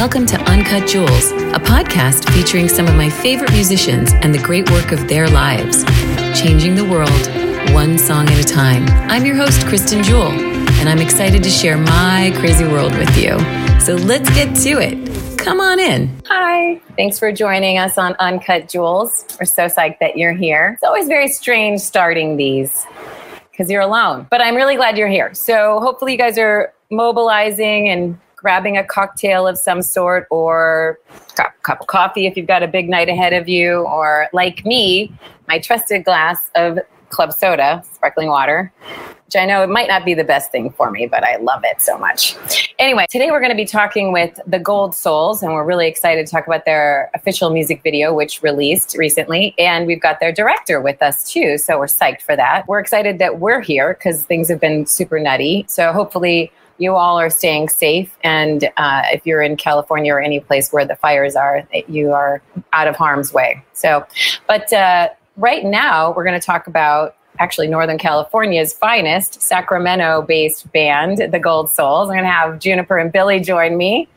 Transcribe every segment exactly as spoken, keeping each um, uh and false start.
Welcome to Uncut Jewels, a podcast featuring some of my favorite musicians and the great work of their lives, changing the world, one song at a time. I'm your host, Kristen Jewell, and I'm excited to share my crazy world with you. So let's get to it. Come on in. Hi. Thanks for joining us on Uncut Jewels. We're so psyched that you're here. It's always very strange starting these because you're alone, but I'm really glad you're here. So hopefully you guys are mobilizing and grabbing a cocktail of some sort, or a cup of coffee if you've got a big night ahead of you, or like me, my trusted glass of club soda, sparkling water, which I know it might not be the best thing for me, but I love it so much. Anyway, today we're going to be talking with the Gold Souls, and we're really excited to talk about their official music video, which released recently, and we've got their director with us too, so we're psyched for that. We're excited that we're here because things have been super nutty, so hopefully you all are staying safe, and uh, if you're in California or any place where the fires are, you are out of harm's way. So, but uh, right now we're going to talk about actually Northern California's finest Sacramento-based band, the Gold Souls. I'm going to have Juniper and Billy join me.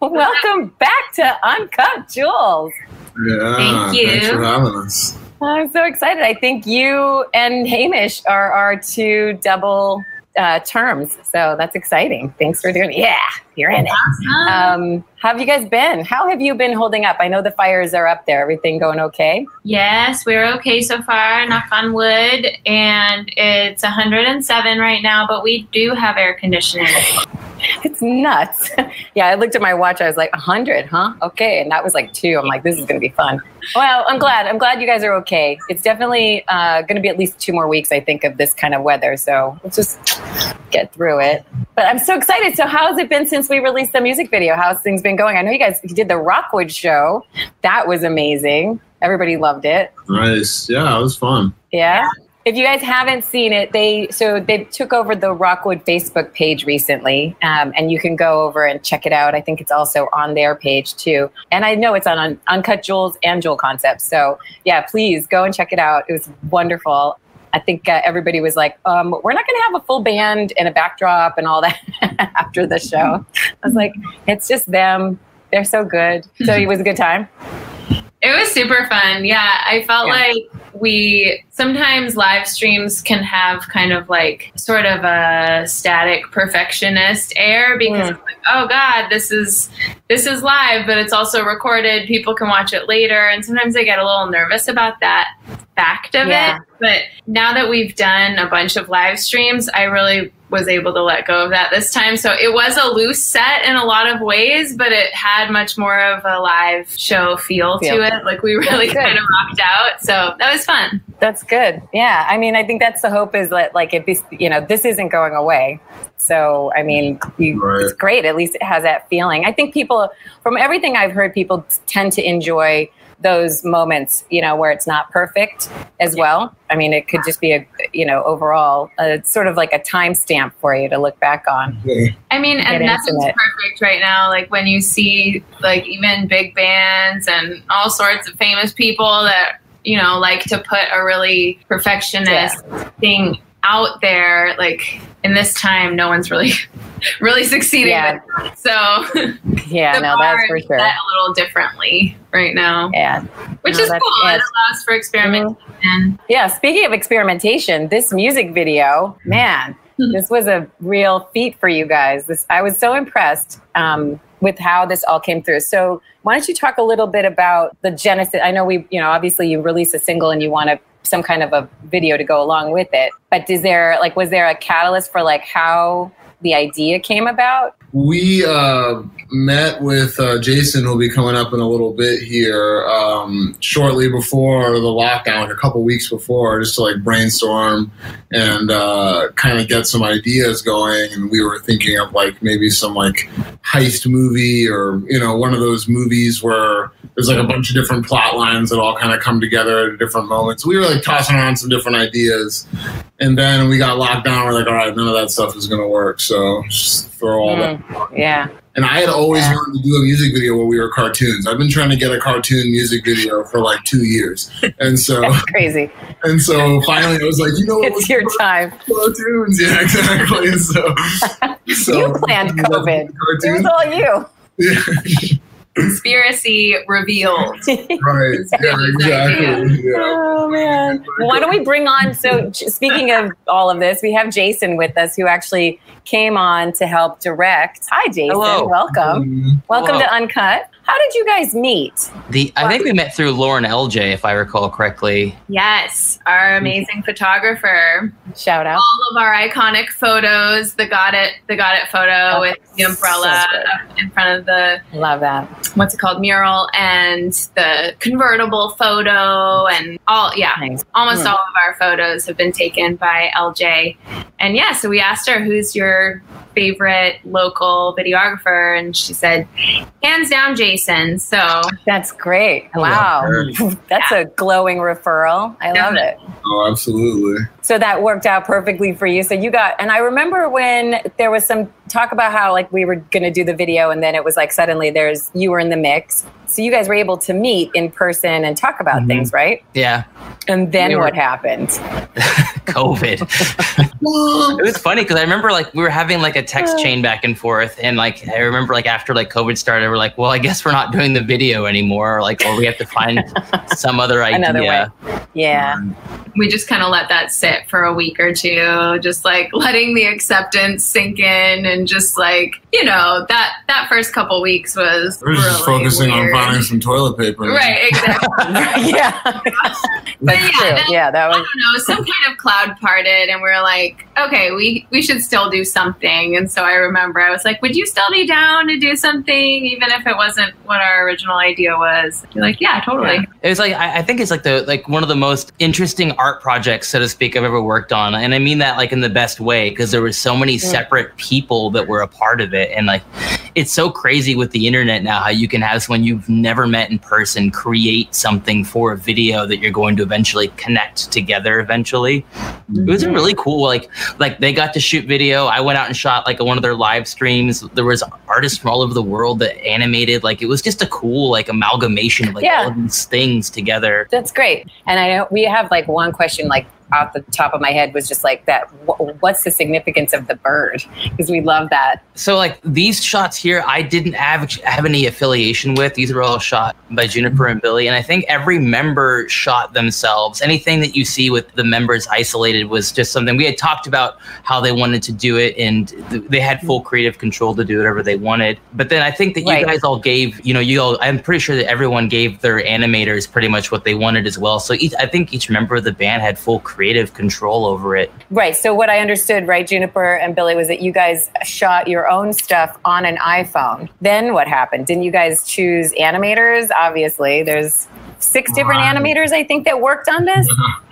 Welcome back to Uncut Jewels. Yeah, thank you. Thanks for having us. I'm so excited. I think you and Hamish are our two double Uh, terms. So that's exciting. Thanks for doing it. Yeah, you're in it. Um, how have you guys been? How have you been holding up? I know the fires are up there. Everything going okay? Yes, we're okay so far. Knock on wood. And it's one hundred seven right now, but we do have air conditioning. It's nuts. Yeah, I looked at my watch. I was like, one hundred, huh? Okay. And that was like two. I'm like, this is going to be fun. Well, I'm glad. I'm glad you guys are okay. It's definitely uh, going to be at least two more weeks, I think, of this kind of weather. So let's just get through it. But I'm so excited. So how's it been since we released the music video? How's things been going? I know you guys did the Rockwood show. That was amazing. Everybody loved it. Nice. Yeah, it was fun. Yeah. If you guys haven't seen it, they so they took over the Rockwood Facebook page recently, um, and you can go over and check it out. I think it's also on their page too. And I know it's on, on Uncut Jewels and Jewel Concepts. So yeah, please go and check it out. It was wonderful. I think uh, everybody was like, um, we're not going to have a full band and a backdrop and all that after the show. I was like, it's just them. They're so good. So it was a good time. It was super fun. Yeah, I felt yeah. like we sometimes live streams can have kind of like sort of a static perfectionist air because mm. it's like, oh God, this is this is live, but it's also recorded. People can watch it later. And sometimes I get a little nervous about that fact of yeah. it. But now that we've done a bunch of live streams, I really was able to let go of that this time. So it was a loose set in a lot of ways, but it had much more of a live show feel yeah. to it. Like we really kind of rocked out. So that was fun. That's good. Yeah. I mean, I think that's the hope is that like, it, you know, this isn't going away. So, I mean, you, right. it's great. At least it has that feeling. I think people, from everything I've heard, people tend to enjoy those moments, you know, where it's not perfect as well. I mean, it could just be a, you know, overall, uh, sort of like a timestamp for you to look back on. Yeah. I mean, and nothing's perfect right now. Like when you see like even big bands and all sorts of famous people that, you know, like to put a really perfectionist yeah. thing out there, like in this time, no one's really, really succeeding. Yeah. So yeah, no, that's for sure. That a little differently right now. Yeah, which no, is cool. It. it allows for experimentation. Mm-hmm. Yeah. Speaking of experimentation, this music video, man, mm-hmm. this was a real feat for you guys. This I was so impressed um, with how this all came through. So why don't you talk a little bit about the genesis? I know we, you know, obviously you release a single and you want to some kind of a video to go along with it. But is there like, was there a catalyst for like how the idea came about? We uh, met with uh, Jason, who'll be coming up in a little bit here, um, shortly before the lockdown, like a couple weeks before, just to like brainstorm and uh, kind of get some ideas going. And we were thinking of like maybe some like heist movie or, you know, one of those movies where there's like a bunch of different plot lines that all kind of come together at different moments. We were like tossing around some different ideas. And then we got locked down. We're like, all right, none of that stuff is going to work. So just throw all mm, that. Yeah. And I had always yeah. wanted to do a music video where we were cartoons. I've been trying to get a cartoon music video for like two years. And so. That's crazy. And so finally I was like, you know what? It's your time. Cartoons. Yeah, exactly. And so, so. You planned COVID. It was all you. Conspiracy revealed. Right. Yeah, exactly. Yeah. Oh, man. Well, why don't we bring on, so speaking of all of this, we have Jason with us, who actually came on to help direct. Hi, Jason. Hello. Welcome. Welcome Hello. to Uncut. How did you guys meet? The I think we met through Lauren L J, if I recall correctly. Yes, our amazing photographer. Shout out. All of our iconic photos, the got it, the got it photo oh, with the umbrella so in front of the Love that. What's it called? Mural, and the convertible photo, and all yeah. Nice. Almost mm. all of our photos have been taken by L J. And yeah, so we asked her, who's your favorite local videographer? And she said, hands down, Jason. So that's great. Wow. That's yeah. a glowing referral. I love it. Oh, absolutely. So that worked out perfectly for you. So you got, and I remember when there was some talk about how like we were going to do the video, and then it was like suddenly there's, you were in the mix. So you guys were able to meet in person and talk about mm-hmm. things, right? Yeah. And then we were, what happened? COVID. It was funny because I remember like we were having like a text chain back and forth, and like I remember like after like COVID started, we're like, well, I guess we're not doing the video anymore, like, or we have to find some other idea. Another way. Yeah. Um, we just kind of let that sit for a week or two, just like letting the acceptance sink in, and just like, you know, that that first couple weeks was we were just really focusing weird. On buying some toilet paper. Right, exactly. yeah. But yeah, that, yeah, that was, I don't know, some kind of cloud parted, and we we're like, okay, we, we should still do something. And so I remember I was like, would you still be down to do something, even if it wasn't what our original idea was? You're like, yeah, totally. Yeah. It was like, I, I think it's like the like one of the most interesting art projects, so to speak, I've ever worked on. And I mean that like in the best way, because there were so many yeah. separate people that were a part of it. And like, it's so crazy with the internet now, how you can have someone you've never met in person create something for a video that you're going to eventually connect together eventually. Mm-hmm. It was a really cool, like, like they got to shoot video. I went out and shot like one of their live streams. There was artists from all over the world that animated. Like it was just a cool like amalgamation of like yeah. all these things together. That's great. And I know we have like one question like off the top of my head was just like that. Wh- what's the significance of the bird? Because we love that. So like these shots here, I didn't have, have any affiliation with. These were all shot by Juniper and Billy. And I think every member shot themselves. Anything that you see with the members isolated was just something we had talked about how they wanted to do it. And th- they had full creative control to do whatever they wanted. But then I think that you right. guys all gave, you know, you all, I'm pretty sure that everyone gave their animators pretty much what they wanted as well. So each, I think each member of the band had full creative creative control over it. Right. So what I understood, right, Juniper and Billy, was that you guys shot your own stuff on an iPhone. Then what happened? Didn't you guys choose animators? Obviously, there's six different um, animators, I think, that worked on this.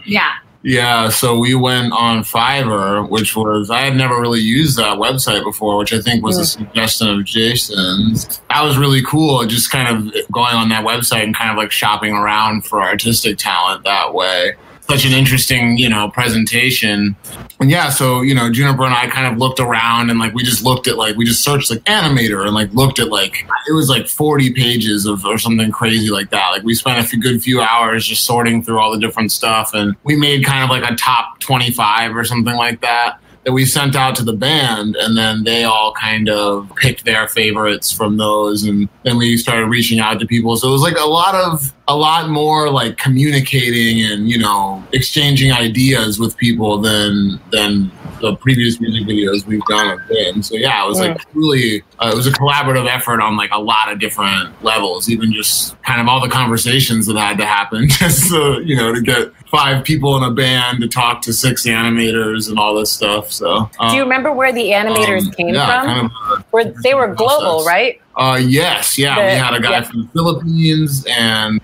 Yeah. Yeah. So we went on Fiverr, which was, I had never really used that website before, which I think was mm. a suggestion of Jason's. That was really cool. Just kind of going on that website and kind of like shopping around for artistic talent that way. Such an interesting, you know, presentation. And yeah, so, you know, Juniper and I kind of looked around and like, we just looked at like, we just searched like animator and like looked at like, it was like forty pages of or something crazy like that. Like we spent a few, good few hours just sorting through all the different stuff. And we made kind of like a top twenty-five or something like that. That we sent out to the band, and then they all kind of picked their favorites from those, and then we started reaching out to people. So it was like a lot of, a lot more like communicating and, you know, exchanging ideas with people than than the previous music videos we've done have been. So yeah, it was yeah. like really, uh, it was a collaborative effort on like a lot of different levels, even just kind of all the conversations that had to happen just so, you know, to get five people in a band to talk to six animators and all this stuff. So, um, do you remember where the animators um, came yeah, from? Kind of where they were global, process. Right? Uh, yes, yeah. The, we had a guy yeah. from the Philippines and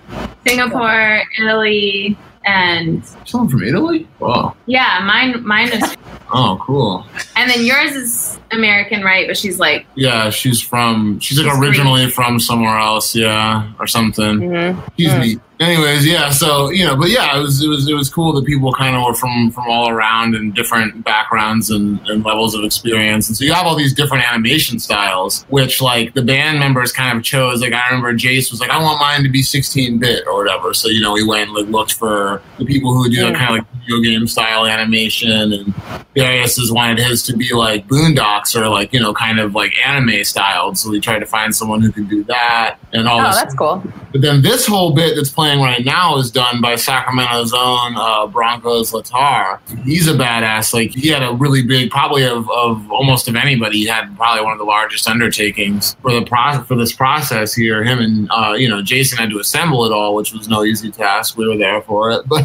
Singapore, Italy, and someone from Italy. Wow. Yeah, mine, mine is. Oh, cool. And then yours is American, right? But she's like. Yeah, she's from. She's like she's originally Greek. From somewhere else, yeah, or something. Mm-hmm. Excuse mm. me. Anyways, yeah, so, you know, but yeah, it was it was, it was cool that people kind of were from, from all around and different backgrounds and, and levels of experience. And so you have all these different animation styles, which, like, the band members kind of chose. Like, I remember Jace was like, I want mine to be sixteen-bit or whatever. So, you know, we went and like, looked for the people who do that kind of, like, video game style animation, and B I S has wanted his to be like Boondocks or like, you know, kind of like anime styled. So we tried to find someone who could do that and all. Oh, this. That's cool. But then this whole bit that's playing right now is done by Sacramento's own uh, Bronco Zlatar. He's a badass. Like, he had a really big, probably of, of almost of anybody, he had probably one of the largest undertakings for the pro- for this process here. Him and uh, you know, Jason had to assemble it all, which was no easy task. We were there for it, but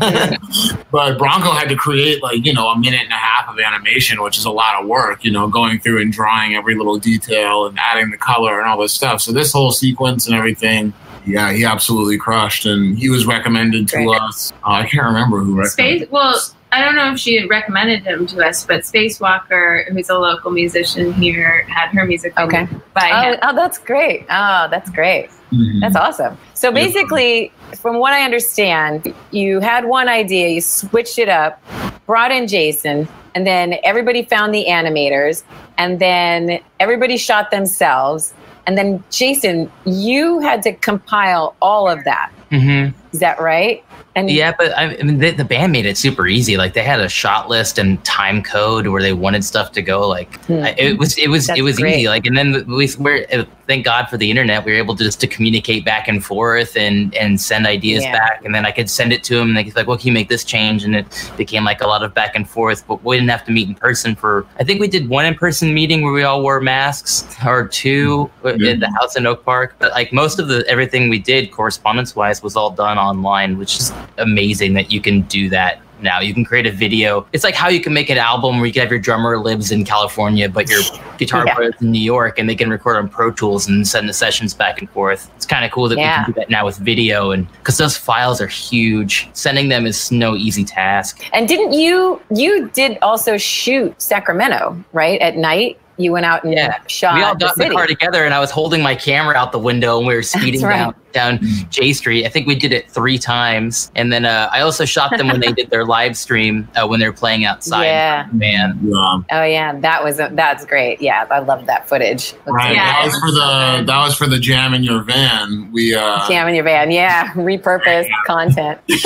but Bronco had to create like, you know, a minute and a half of animation, which is a lot of work. You know, going through and drawing every little detail and adding the color and all this stuff. So this whole sequence and everything. Yeah, he absolutely crushed, and he was recommended to right. us. Uh, I can't remember who recommended Space, well, I don't know if she had recommended him to us, but Space Walker, who's a local musician here, had her music okay. by oh, him. Oh, that's great. Oh, that's great. Mm-hmm. That's awesome. So basically, from what I understand, you had one idea, you switched it up, brought in Jason, and then everybody found the animators, and then everybody shot themselves. And then, Jason, you had to compile all of that. Mm-hmm. Is that right? And yeah, but I mean, the, the band made it super easy. Like, they had a shot list and time code where they wanted stuff to go. Like, mm-hmm. I, it was it was That's it was great. Easy. Like, and then we we're thank God for the internet. We were able to just to communicate back and forth and and send ideas yeah. back. And then I could send it to him, and he's like, "Well, can you make this change?" And it became like a lot of back and forth. But we didn't have to meet in person for. I think we did one in person meeting where we all wore masks, or two mm-hmm. at the house in Oak Park. But like most of the everything we did correspondence wise. Was all done online, which is amazing that you can do that now. You can create a video. It's like how you can make an album where you can have your drummer lives in California, but your guitar yeah. player is in New York, and they can record on Pro Tools and send the sessions back and forth. It's kind of cool that yeah. we can do that now with video, and because those files are huge, sending them is no easy task. And didn't you? You did also shoot Sacramento, right, at night? You went out and yeah. shot. We all got the in the car together, and I was holding my camera out the window, and we were speeding right. down, down J Street. I think we did it three times, and then uh, I also shot them when they did their live stream uh, when they were playing outside. Yeah, man. Yeah. Oh yeah, that was a, that's great. Yeah, I love that footage. That's right, yeah. that was for the that was for the jam in your van. We uh, jam in your van. Yeah, repurposed content. Yeah.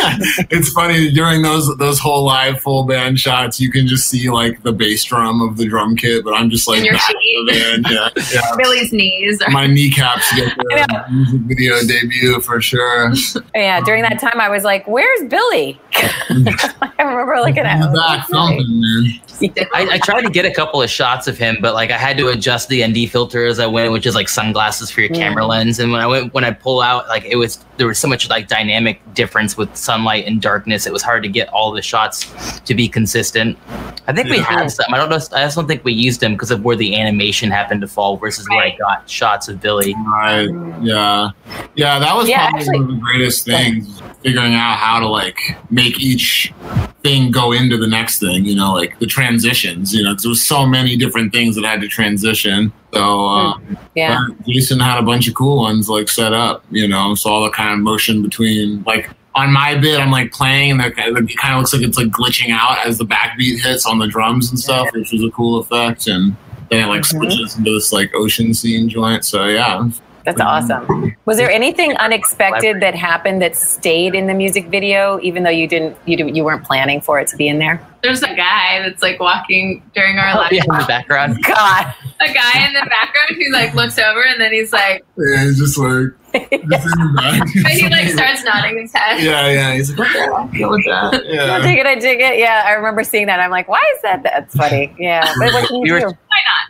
It's funny during those those whole live full band shots, you can just see like the bass drum of the drum kit, but I'm just like. Your van, yeah, yeah. Billy's knees. My kneecaps get the music video debut for sure. Yeah, during that time I was like, "Where's Billy?" I remember looking at him. Back something, man. I, I tried to get a couple of shots of him, but like I had to adjust the N D filter as I went, which is like sunglasses for your camera yeah. lens. And when I went, when I pull out, like it was there was so much like dynamic difference with sunlight and darkness. It was hard to get all the shots to be consistent. I think yeah. we had some. I don't know. I just don't think we used them because of where the animation happened to fall versus where I got shots of Billy. Right. Yeah. Yeah, that was yeah, probably actually, one of the greatest things, figuring out how to like make each thing go into the next thing, you know, like the transitions, you know, because there was so many different things that had to transition. So uh, yeah. Jason had a bunch of cool ones like set up, you know, so all the kind of motion between like on my bit, I'm like playing, and it kind of looks like it's like glitching out as the backbeat hits on the drums and stuff, yeah. which was a cool effect. And then it like mm-hmm. switches into this like ocean scene joint. So yeah. That's awesome. Was there anything unexpected that happened that stayed in the music video, even though you didn't, you didn't, you weren't planning for it to be in there? There's a guy that's like walking during our live oh, yeah, in the background. God, a guy in the background who like looks over and then he's like, yeah, he's just like, just in the back. But he like starts nodding his head. Yeah, yeah, he's like, I feel that. Yeah, I dig it, I dig it. Yeah, I remember seeing that. I'm like, why is that? That's funny. Yeah, but what can you do?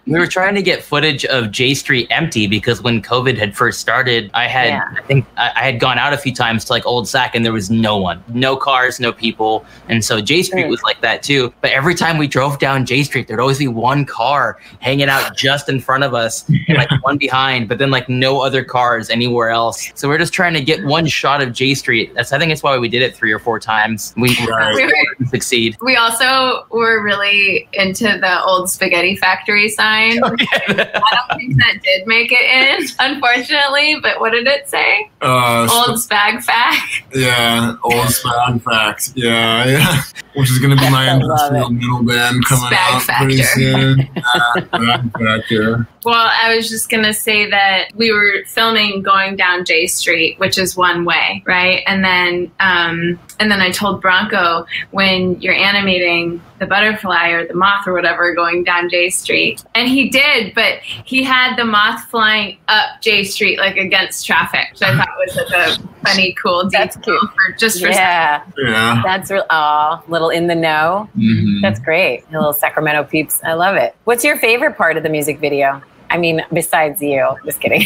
We were trying to get footage of J Street empty because when COVID had first started, I had yeah. I think I, I had gone out a few times to like Old S A C and there was no one, no cars, no people, and so J Street mm. was like that too. But every time we drove down J Street, there'd always be one car hanging out just in front of us and like one behind, but then like no other cars anywhere else. So we're just trying to get one shot of J Street. That's I think it's why we did it three or four times. We, right. we were, succeed. We also were really into the old spaghetti factory sign. Oh, yeah. I don't think that did make it in, unfortunately. But what did it say? Uh, old sp- spag fact. Yeah, old spag fact. Yeah, yeah. which is going to be my industrial metal band coming out pretty soon. Spag Factor. Well, I was just going to say that we were filming going down J Street, which is one way, right? And then um, and then I told Bronco, when you're animating the butterfly or the moth or whatever going down J Street, and he did, but he had the moth flying up J Street, like against traffic, which I thought was such a funny, cool detail. That's cute. For just for yeah. yeah. That's real. Aw, little in the know. Mm-hmm. That's great. The little Sacramento peeps. I love it. What's your favorite part of the music video? I mean, besides you. Just kidding.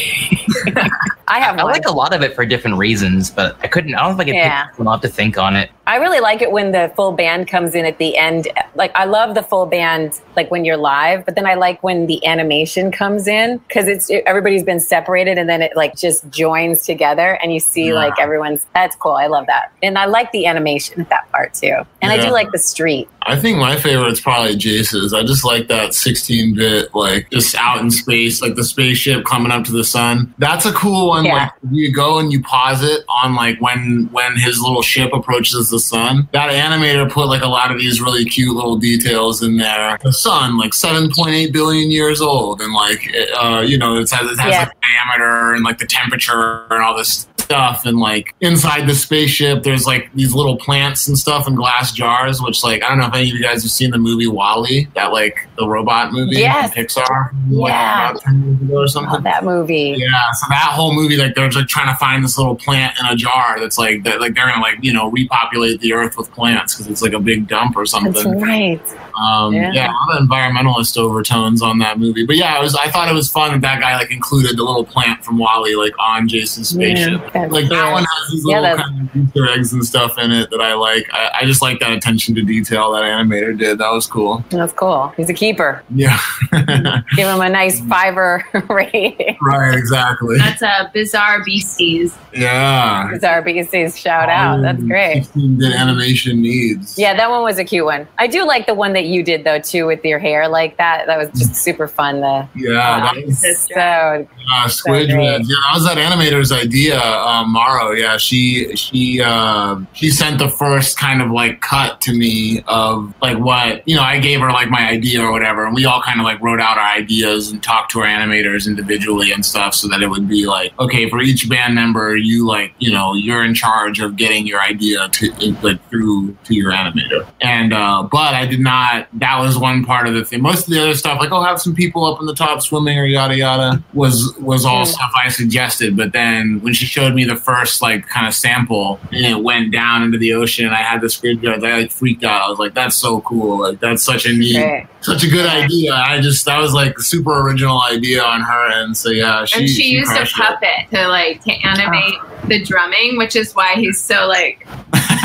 I have I, I like a lot of it for different reasons, but I couldn't, I don't know if I could yeah. pick one off to think on it. I really like it when the full band comes in at the end. Like, I love the full band, like when you're live, but then I like when the animation comes in, because it's it, everybody's been separated and then it like just joins together and you see yeah. like everyone's, that's cool. I love that. And I like the animation at that part too. And yeah. I do like the street. I think my favorite is probably Jace's. I just like that sixteen bit, like just out in space, like the spaceship coming up to the sun. That's a cool one. Yeah. Like you go and you pause it on like when, when his little ship approaches the the sun. That animator put like a lot of these really cute little details in there. The sun, like seven point eight billion years old, and like it, uh you know it has, it has yeah. like diameter and like the temperature and all this stuff, and like inside the spaceship there's like these little plants and stuff in glass jars, which like I don't know if any of you guys have seen the movie WALL-E, that like the robot movie yes. from Pixar yeah like, or something. Oh, that movie yeah so that whole movie, like they're like trying to find this little plant in a jar that's like that, like they're gonna like you know repopulate the earth with plants because it's like a big dump or something. That's right. Um, yeah. yeah, all the environmentalist overtones on that movie. But yeah, I was I thought it was fun that that guy like included the little plant from WALL-E like on Jason's spaceship. Yeah, like that nice. One has these yeah, little kind of Easter eggs and stuff in it that I like. I, I just like that attention to detail that animator did. That was cool. That's cool. He's a keeper. Yeah. Give him a nice Fiverr rating. Right, exactly. That's a Bizarre Beasties. Yeah. Bizarre Beasties shout out. Um, That's great. The animation needs. Yeah, that one was a cute one. I do like the one that you did though too with your hair like that. That was just super fun. The yeah, that was just so uh, squid so red. Yeah, that was that animator's idea, uh, Maro. Yeah, she she uh, she sent the first kind of like cut to me of like what you know. I gave her like my idea or whatever, and we all kind of like wrote out our ideas and talked to our animators individually and stuff, so that it would be like okay for each band member. You like you know you're in charge of getting your idea to input through to your animator. And uh, but I did not. That was one part of the thing. Most of the other stuff, like, I'll have some people up in the top swimming or yada yada, was was all stuff I suggested. But then when she showed me the first, like, kind of sample, and it went down into the ocean, and I had this graveyard, I, like, freaked out. I was like, that's so cool. Like, that's such a neat, right. such a good idea. I just, that was, like, a super original idea on her end. So, yeah. She, and she, she used a puppet it. to, like, to animate oh. the drumming, which is why he's so, like...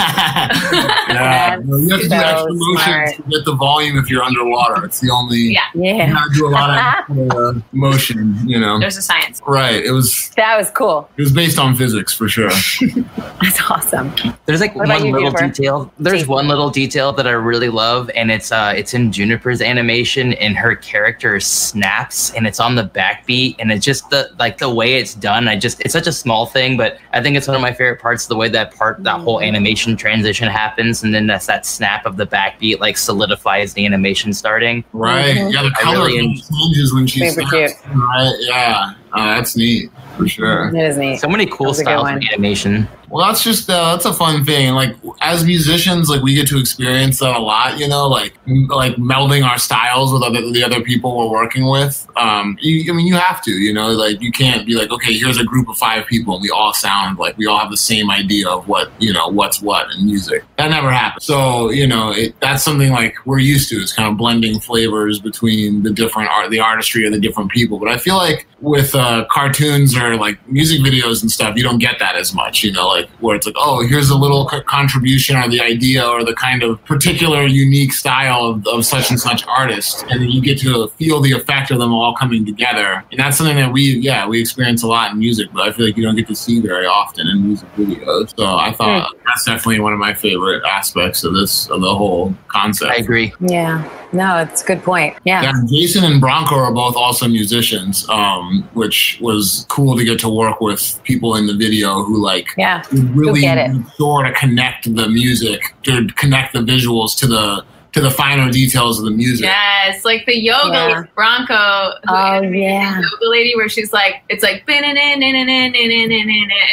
yeah. You have to so do extra motions to get the volume if you're underwater. It's the only yeah. yeah. you gotta do a lot of uh, motion, you know. There's a science. Right. It was that was cool. It was based on physics for sure. That's awesome. There's like what one you, little Juniper? detail. There's one little detail that I really love, and it's uh it's in Juniper's animation, and her character snaps, and it's on the backbeat, and it's just the like the way it's done. I just it's such a small thing, but I think it's one of my favorite parts, the way that part that whole animation transition happens, and then that's that snap of the backbeat like solidifies the animation starting. Right. Mm-hmm. Yeah, the color really changes when she snaps. Right. Yeah. Oh, that's neat for sure. It is neat. So many cool styles of animation. Well, that's just uh, that's a fun thing. Like as musicians, like we get to experience that a lot. You know, like like melding our styles with other, the other people we're working with. Um, you, I mean, you have to. You know, like you can't be like, okay, here's a group of five people and we all sound like we all have the same idea of what you know what's what in music. That never happens. So you know, it, that's something like we're used to. It's kind of blending flavors between the different art, the artistry of the different people. But I feel like with Uh, cartoons or like music videos and stuff, you don't get that as much, you know, like where it's like, oh, here's a little c- contribution or the idea or the kind of particular unique style of, of such and such artist, and then you get to feel the effect of them all coming together. And that's something that we, yeah, we experience a lot in music, but I feel like you don't get to see very often in music videos. So I thought mm. that's definitely one of my favorite aspects of this, of the whole concept. I agree. Yeah. No, it's a good point. Yeah. yeah. Jason and Bronco are both also musicians, um, which was cool to get to work with people in the video who like yeah. really sure to connect the music, to connect the visuals to the to the finer details of the music. Yes, like the yoga yeah. with Bronco. Oh, yeah. The yoga lady where she's like, it's like, and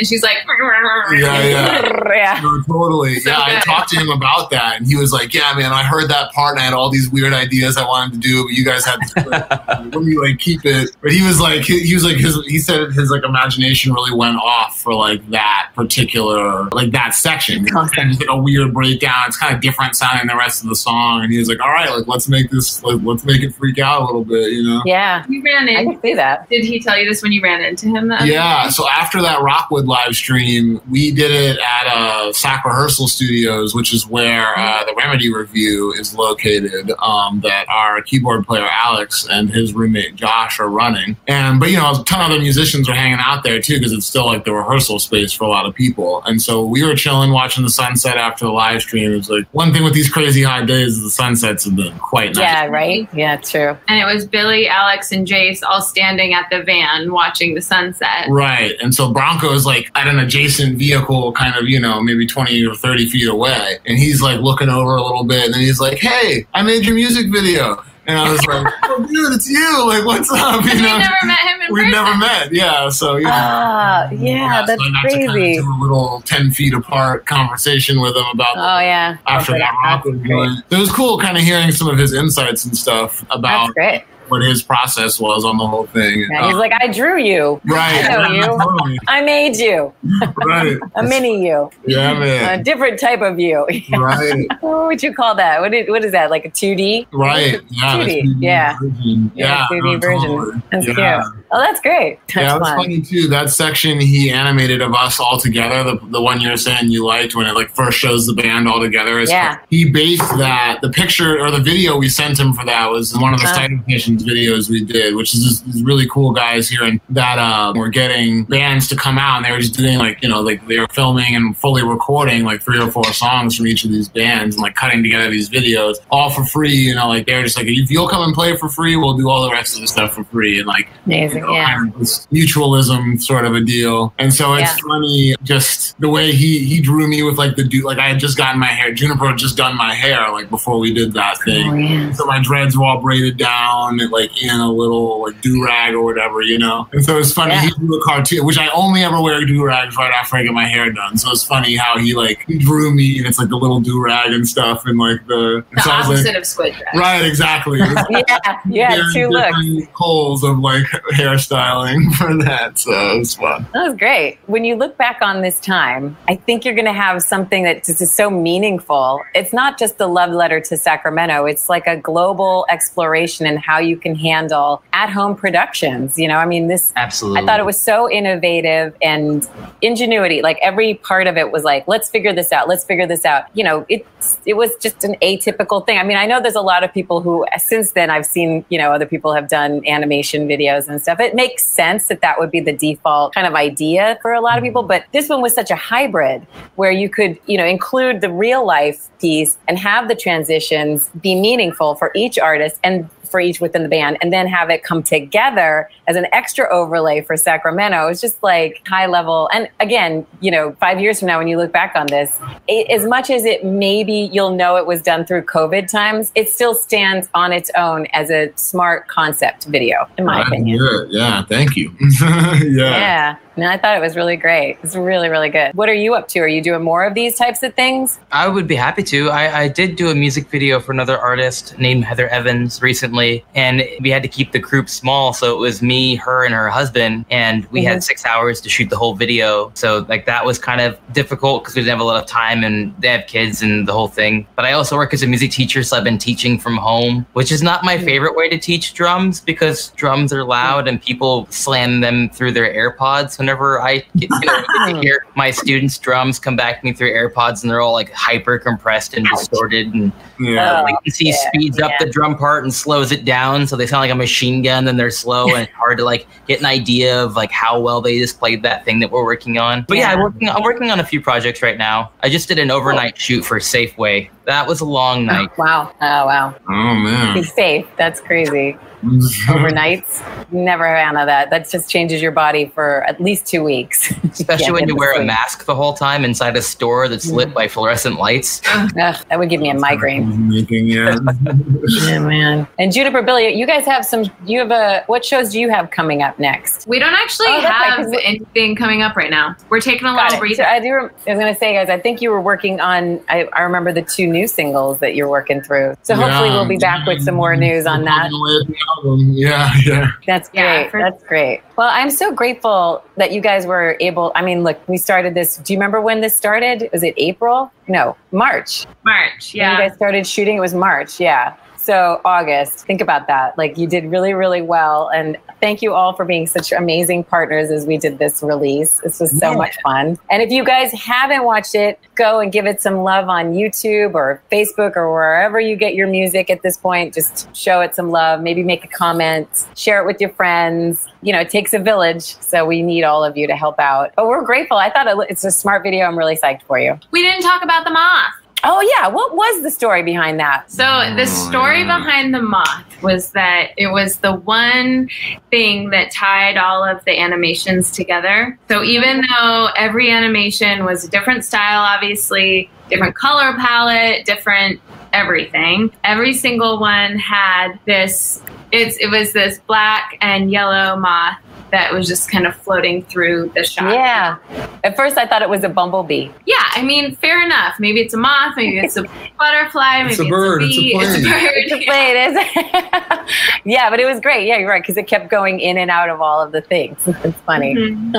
she's like. Yeah, yeah. yeah. No, totally. So yeah, good. I talked to him about that, and he was like, yeah, man, I heard that part, and I had all these weird ideas I wanted to do, but you guys had to let me, like, keep it. But he was like, he, he was like, his, he said his, like, imagination really went off for, like, that particular, like, that section. It's like a weird breakdown. It's kind of different sounding the rest of the song. And he was like, all right, like, let's make this, like, let's make it freak out a little bit, you know? Yeah. You ran in. I can see that. Did he tell you this when you ran into him? That yeah. Day? So after that Rockwood live stream, we did it at uh, S A C Rehearsal Studios, which is where uh, the Remedy Review is located, um, that our keyboard player, Alex, and his roommate, Josh, are running. And But, you know, a ton of other musicians were hanging out there, too, because it's still, like, the rehearsal space for a lot of people. And so we were chilling, watching the sunset after the live stream. It was like, one thing with these crazy hot days, the sunsets have been quite nice. Yeah, right? Yeah, true. And it was Billy, Alex, and Jace all standing at the van watching the sunset. Right. And so Bronco is like at an adjacent vehicle, kind of, you know, maybe twenty or thirty feet away. And he's like looking over a little bit and then he's like, hey, I made your music video. And I was like, oh, dude, it's you. Like, what's up? You know, we never met him in person. We never met, yeah. So, you know. Uh, yeah, yeah, that's so crazy. To kind of do a little ten feet apart conversation with him about oh, yeah. after that rock was going. It was cool kind of hearing some of his insights and stuff about what his process was on the whole thing. Yeah, um, he's like, I drew you. Right. I know you. I made you. Right. A mini you. Yeah, man. A different type of you. Right. What would you call that? What is, what is that? Like a two D? Right. Yeah. two D. Yeah. Version. Yeah. yeah. two D no, version. Totally. That's yeah. cute. Oh, that's great. That's yeah, it was fun. Funny too. That section he animated of us all together, the, the one you were saying you liked when it like first shows the band all together. Yeah. He based that, the picture or the video we sent him for that was one of the Sightings videos we did, which is just these really cool guys here and that uh, were getting bands to come out and they were just doing like, you know, like they were filming and fully recording like three or four songs from each of these bands and like cutting together these videos all for free, you know, like they're just like, if you'll come and play for free, we'll do all the rest of the stuff for free and like, amazing. You know, yeah. This mutualism sort of a deal. And so it's yeah. funny just the way he, he drew me with like the dude, like I had just gotten my hair, Juniper had just done my hair like before we did that thing. Oh, yeah. So my dreads were all braided down it like in a little like do-rag or whatever, you know? And so it's funny, yeah. he drew a cartoon, which I only ever wear do-rags right after I get my hair done. So it's funny how he like he drew me and it's like the little do-rag and stuff and like the... The so opposite like, of squid dress. Right, exactly. yeah, yeah, two looks. Holes of like hairstyling for that, so it was fun. That was great. When you look back on this time, I think you're going to have something that just is so meaningful. It's not just the love letter to Sacramento. It's like a global exploration in how you you can handle at-home productions. You know, I mean, this... Absolutely. I thought it was so innovative and ingenuity. Like, every part of it was like, let's figure this out. Let's figure this out. You know, it's, it was just an atypical thing. I mean, I know there's a lot of people who, since then, I've seen, you know, other people have done animation videos and stuff. It makes sense that that would be the default kind of idea for a lot of people. But this one was such a hybrid where you could, you know, include the real-life piece and have the transitions be meaningful for each artist and for each within the band and then have it come together as an extra overlay for Sacramento. It's just like high level. And again, you know, five years from now, when you look back on this, it, as much as it maybe you'll know it was done through COVID times, it still stands on its own as a smart concept video, in my I opinion. Hear it. Yeah. Thank you. yeah. Yeah. No, I thought it was really great. It's really, really good. What are you up to? Are you doing more of these types of things? I would be happy to. I, I did do a music video for another artist named Heather Evans recently, and we had to keep the group small. So it was me, her, and her husband, and we mm-hmm. had six hours to shoot the whole video. So like that was kind of difficult because we didn't have a lot of time, and they have kids and the whole thing. But I also work as a music teacher, so I've been teaching from home, which is not my favorite way to teach drums because drums are loud and people slam them through their AirPods when whenever I get, you know, get to hear my students' drums come back to me through AirPods, and they're all like hyper compressed and distorted, and yeah. uh, latency yeah, speeds yeah. up the drum part and slows it down, so they sound like a machine gun, and they're slow and hard to like get an idea of like how well they just played that thing that we're working on. But yeah, yeah I'm, working, I'm working on a few projects right now. I just did an overnight oh. shoot for Safeway. That was a long night. Oh, wow. Oh, wow. Oh, man. He's safe. That's crazy. Overnights. Never ran out of that. That just changes your body for at least two weeks. Especially when you wear sleep. a mask the whole time inside a store that's mm. lit by fluorescent lights. Ugh, that would give me a migraine. Yeah. Yeah, man. And Juniper, Billy, you guys have some, you have a, what shows do you have coming up next? We don't actually oh, have right, anything coming up right now. We're taking a lot of breaths. So I, do, I was going to say, guys, I think you were working on, I, I remember the two new new singles that you're working through. So hopefully yeah, we'll be back yeah, with some more news on that. Yeah, yeah. That's great. Yeah, for- That's great. Well, I'm so grateful that you guys were able, I mean, look, we started this. Do you remember when this started? Was it April? No, March. March, yeah. When you guys started shooting, it was March, yeah. So August, think about that. Like you did really, really well. And thank you all for being such amazing partners as we did this release. This was so yeah. much fun. And if you guys haven't watched it, go and give it some love on YouTube or Facebook or wherever you get your music at this point. Just show it some love. Maybe make a comment. Share it with your friends. You know, it takes a village. So we need all of you to help out. But we're grateful. I thought it's a smart video. I'm really psyched for you. We didn't talk about the moth. Oh, yeah. What was the story behind that? So the story behind the moth was that it was the one thing that tied all of the animations together. So even though every animation was a different style, obviously, different color palette, different everything, every single one had this, it's, it was this black and yellow moth that was just kind of floating through the shop. Yeah. At first, I thought it was a bumblebee. Yeah. I mean, fair enough. Maybe it's a moth. Maybe it's a butterfly. Maybe it's a bird. It's a bee. It's a bird. It's a plane. It's yeah, but it was great. Yeah, you're right. Because it kept going in and out of all of the things. It's funny. Mm-hmm.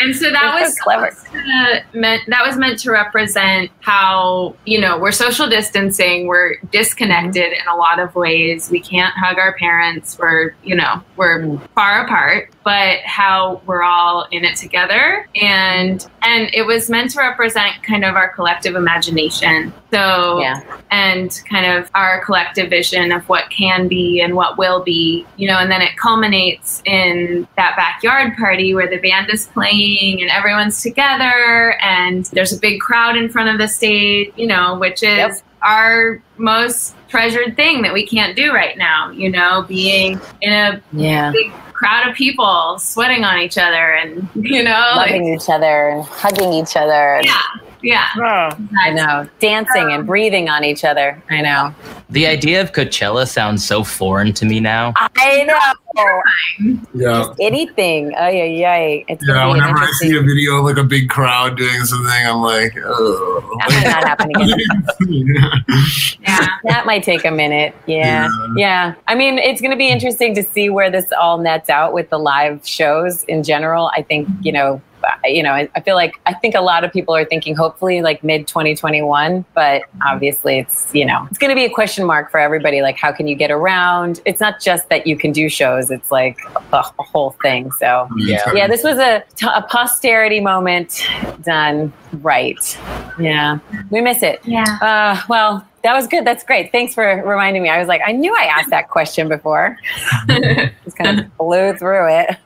And so that was so clever. To, meant, that was meant to represent how, you know, we're social distancing. We're disconnected mm-hmm. in a lot of ways. We can't hug our parents. We're, you know, we're mm-hmm. far apart. But how we're all in it together. And and it was meant to represent kind of our collective imagination. So, yeah. and kind of our collective vision of what can be and what will be, you know, and then it culminates in that backyard party where the band is playing and everyone's together and there's a big crowd in front of the stage, you know, which is yep. our most treasured thing that we can't do right now, you know, being in a yeah. big crowd of people sweating on each other and, you know, loving like, each other and hugging each other. And- yeah. Yeah. Oh. I know. Dancing oh. and breathing on each other. I know. The idea of Coachella sounds so foreign to me now. I know. Yeah. Just anything. Oh, yeah, yeah. It's yeah, whenever I see a video of like a big crowd doing something, I'm like, oh. That might not happen again. yeah. That might take a minute. Yeah. yeah. Yeah. I mean, it's going to be interesting to see where this all nets out with the live shows in general. I think, you know, You know, I, I feel like I think a lot of people are thinking hopefully like mid twenty twenty-one, but obviously it's, you know, it's going to be a question mark for everybody. Like, how can you get around? It's not just that you can do shows. It's like a, a whole thing. So, yeah, yeah this was a, a posterity moment done right. Yeah. We miss it. Yeah. Uh, well, that was good. That's great. Thanks for reminding me. I was like, I knew I asked that question before. Just kind of blew through it.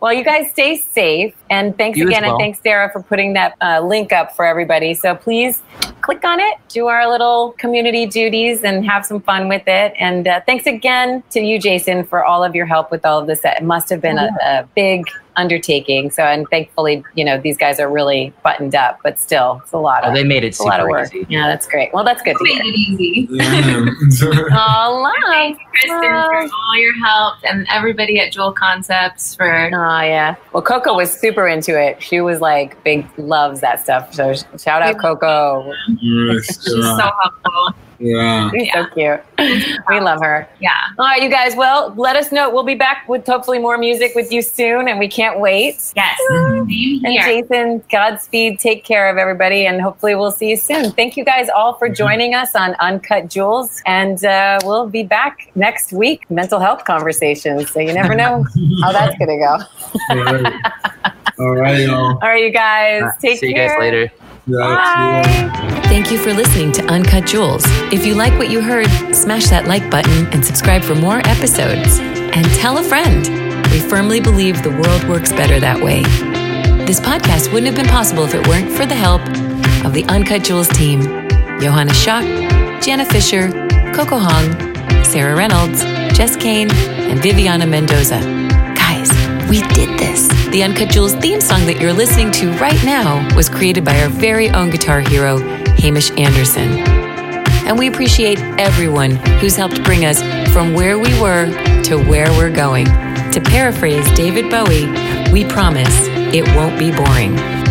Well, you guys stay safe. And thanks you again. Well. And thanks, Sarah, for putting that uh, link up for everybody. So please click on it, do our little community duties and have some fun with it. And uh, thanks again to you, Jason, for all of your help with all of this. It must have been oh, yeah. a, a big undertaking. So, and thankfully, you know, these guys are really buttoned up, but still, it's a lot of, oh, they made it super a lot of work. Easy. Yeah, that's great. Well, that's good to hear. Made it easy. All right. Thanks, Kristen, for all your help and everybody at Jewel Concepts for. Oh, yeah. Well, Coco was super into it. She was like, big loves that stuff. So, shout out Coco. Yes, she's so helpful. Yeah. She's yeah. so cute. We love her. Yeah. All right, you guys. Well, let us know. We'll be back with hopefully more music with you soon, and we can't wait. Yes. Mm-hmm. Same here. And Jason, Godspeed. Take care of everybody, and hopefully we'll see you soon. Thank you guys all for joining us on Uncut Jewels, and uh, we'll be back next week. Mental health conversations. So you never know how that's going to go. All right, y'all. All right, you guys. Right. Take see care. See you guys later. Bye. Thank you for listening to Uncut Jewels. If you like what you heard, smash that like button and subscribe for more episodes. And tell a friend. We firmly believe the world works better that way. This podcast wouldn't have been possible if it weren't for the help of the Uncut Jewels team. Johanna Schock, Jana Fisher, Coco Hong, Sarah Reynolds, Jess Kane, and Viviana Mendoza. Guys, we did this. The Uncut Jewels theme song that you're listening to right now was created by our very own guitar hero, Hamish Anderson. And we appreciate everyone who's helped bring us from where we were to where we're going. To paraphrase David Bowie, we promise it won't be boring.